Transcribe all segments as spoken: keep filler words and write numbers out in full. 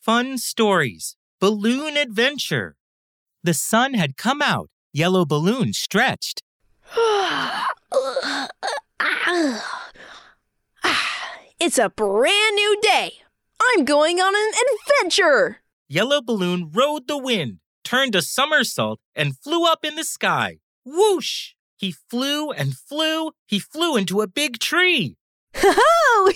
Fun Stories, Balloon Adventure. The sun had come out, yellow balloon stretched. It's a brand new day. I'm going on an adventure. Yellow balloon rode the wind, turned a somersault, and flew up in the sky. Whoosh! He flew and flew. He flew into a big tree. Ho!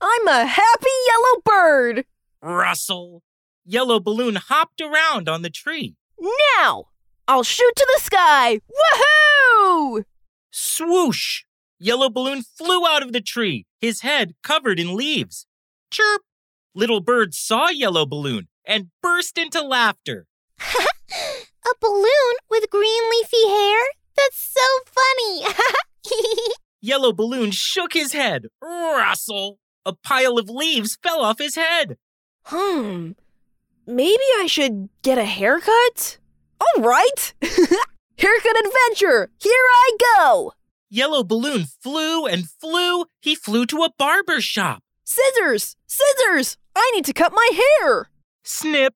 I'm a happy yellow bird. Rustle. Yellow balloon hopped around on the tree. Now, I'll shoot to the sky. Woohoo! Swoosh! Yellow balloon flew out of the tree, his head covered in leaves. Chirp! Little bird saw yellow balloon and burst into laughter. A balloon with green leafy hair? That's so funny. Yellow balloon shook his head. Rustle! A pile of leaves fell off his head. Hmm. Maybe I should get a haircut? All right. Haircut adventure. Here I go. Yellow balloon flew and flew. He flew to a barber shop. Scissors! Scissors! I need to cut my hair! Snip!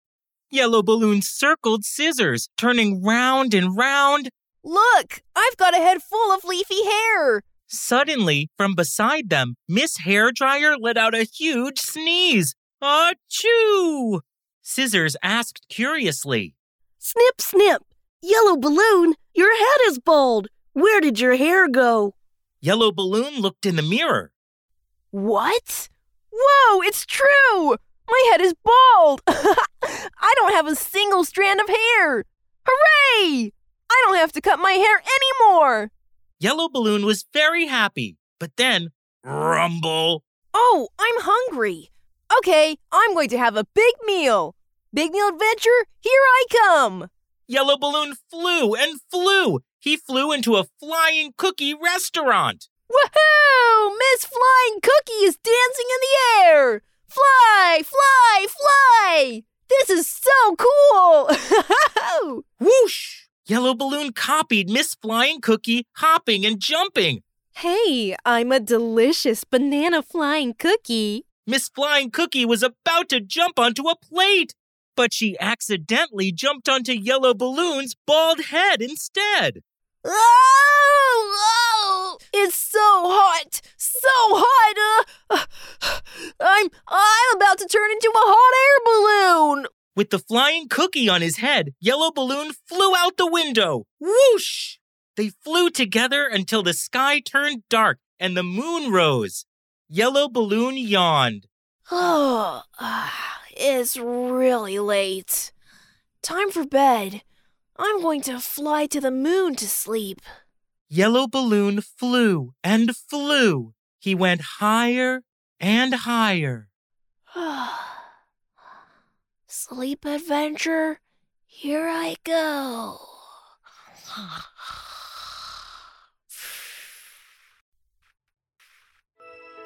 Yellow balloon circled scissors, turning round and round. Look! I've got a head full of leafy hair! Suddenly, from beside them, Miss Hairdryer let out a huge sneeze. Achoo! Scissors asked curiously. Snip, snip! Yellow balloon, your head is bald! Where did your hair go? Yellow balloon looked in the mirror. What? Whoa, it's true! My head is bald! I don't have a single strand of hair! Hooray! I don't have to cut my hair anymore! Yellow balloon was very happy, but then, rumble! Oh, I'm hungry! Okay, I'm going to have a big meal! Big meal adventure, here I come! Yellow balloon flew and flew! He flew into a flying cookie restaurant. Woohoo! Miss Flying Cookie is dancing in the air. Fly, fly, fly! This is so cool! Whoosh! Yellow balloon copied Miss Flying Cookie, hopping and jumping. Hey, I'm a delicious banana flying cookie. Miss Flying Cookie was about to jump onto a plate, but she accidentally jumped onto Yellow Balloon's bald head instead. Oh, oh, it's so hot, so hot. Uh, I'm, I'm about to turn into a hot air balloon. With the flying cookie on his head, Yellow Balloon flew out the window. Whoosh! They flew together until the sky turned dark and the moon rose. Yellow Balloon yawned. Oh, it's really late. Time for bed. I'm going to fly to the moon to sleep. Yellow balloon flew and flew. He went higher and higher. Sleep adventure, here I go.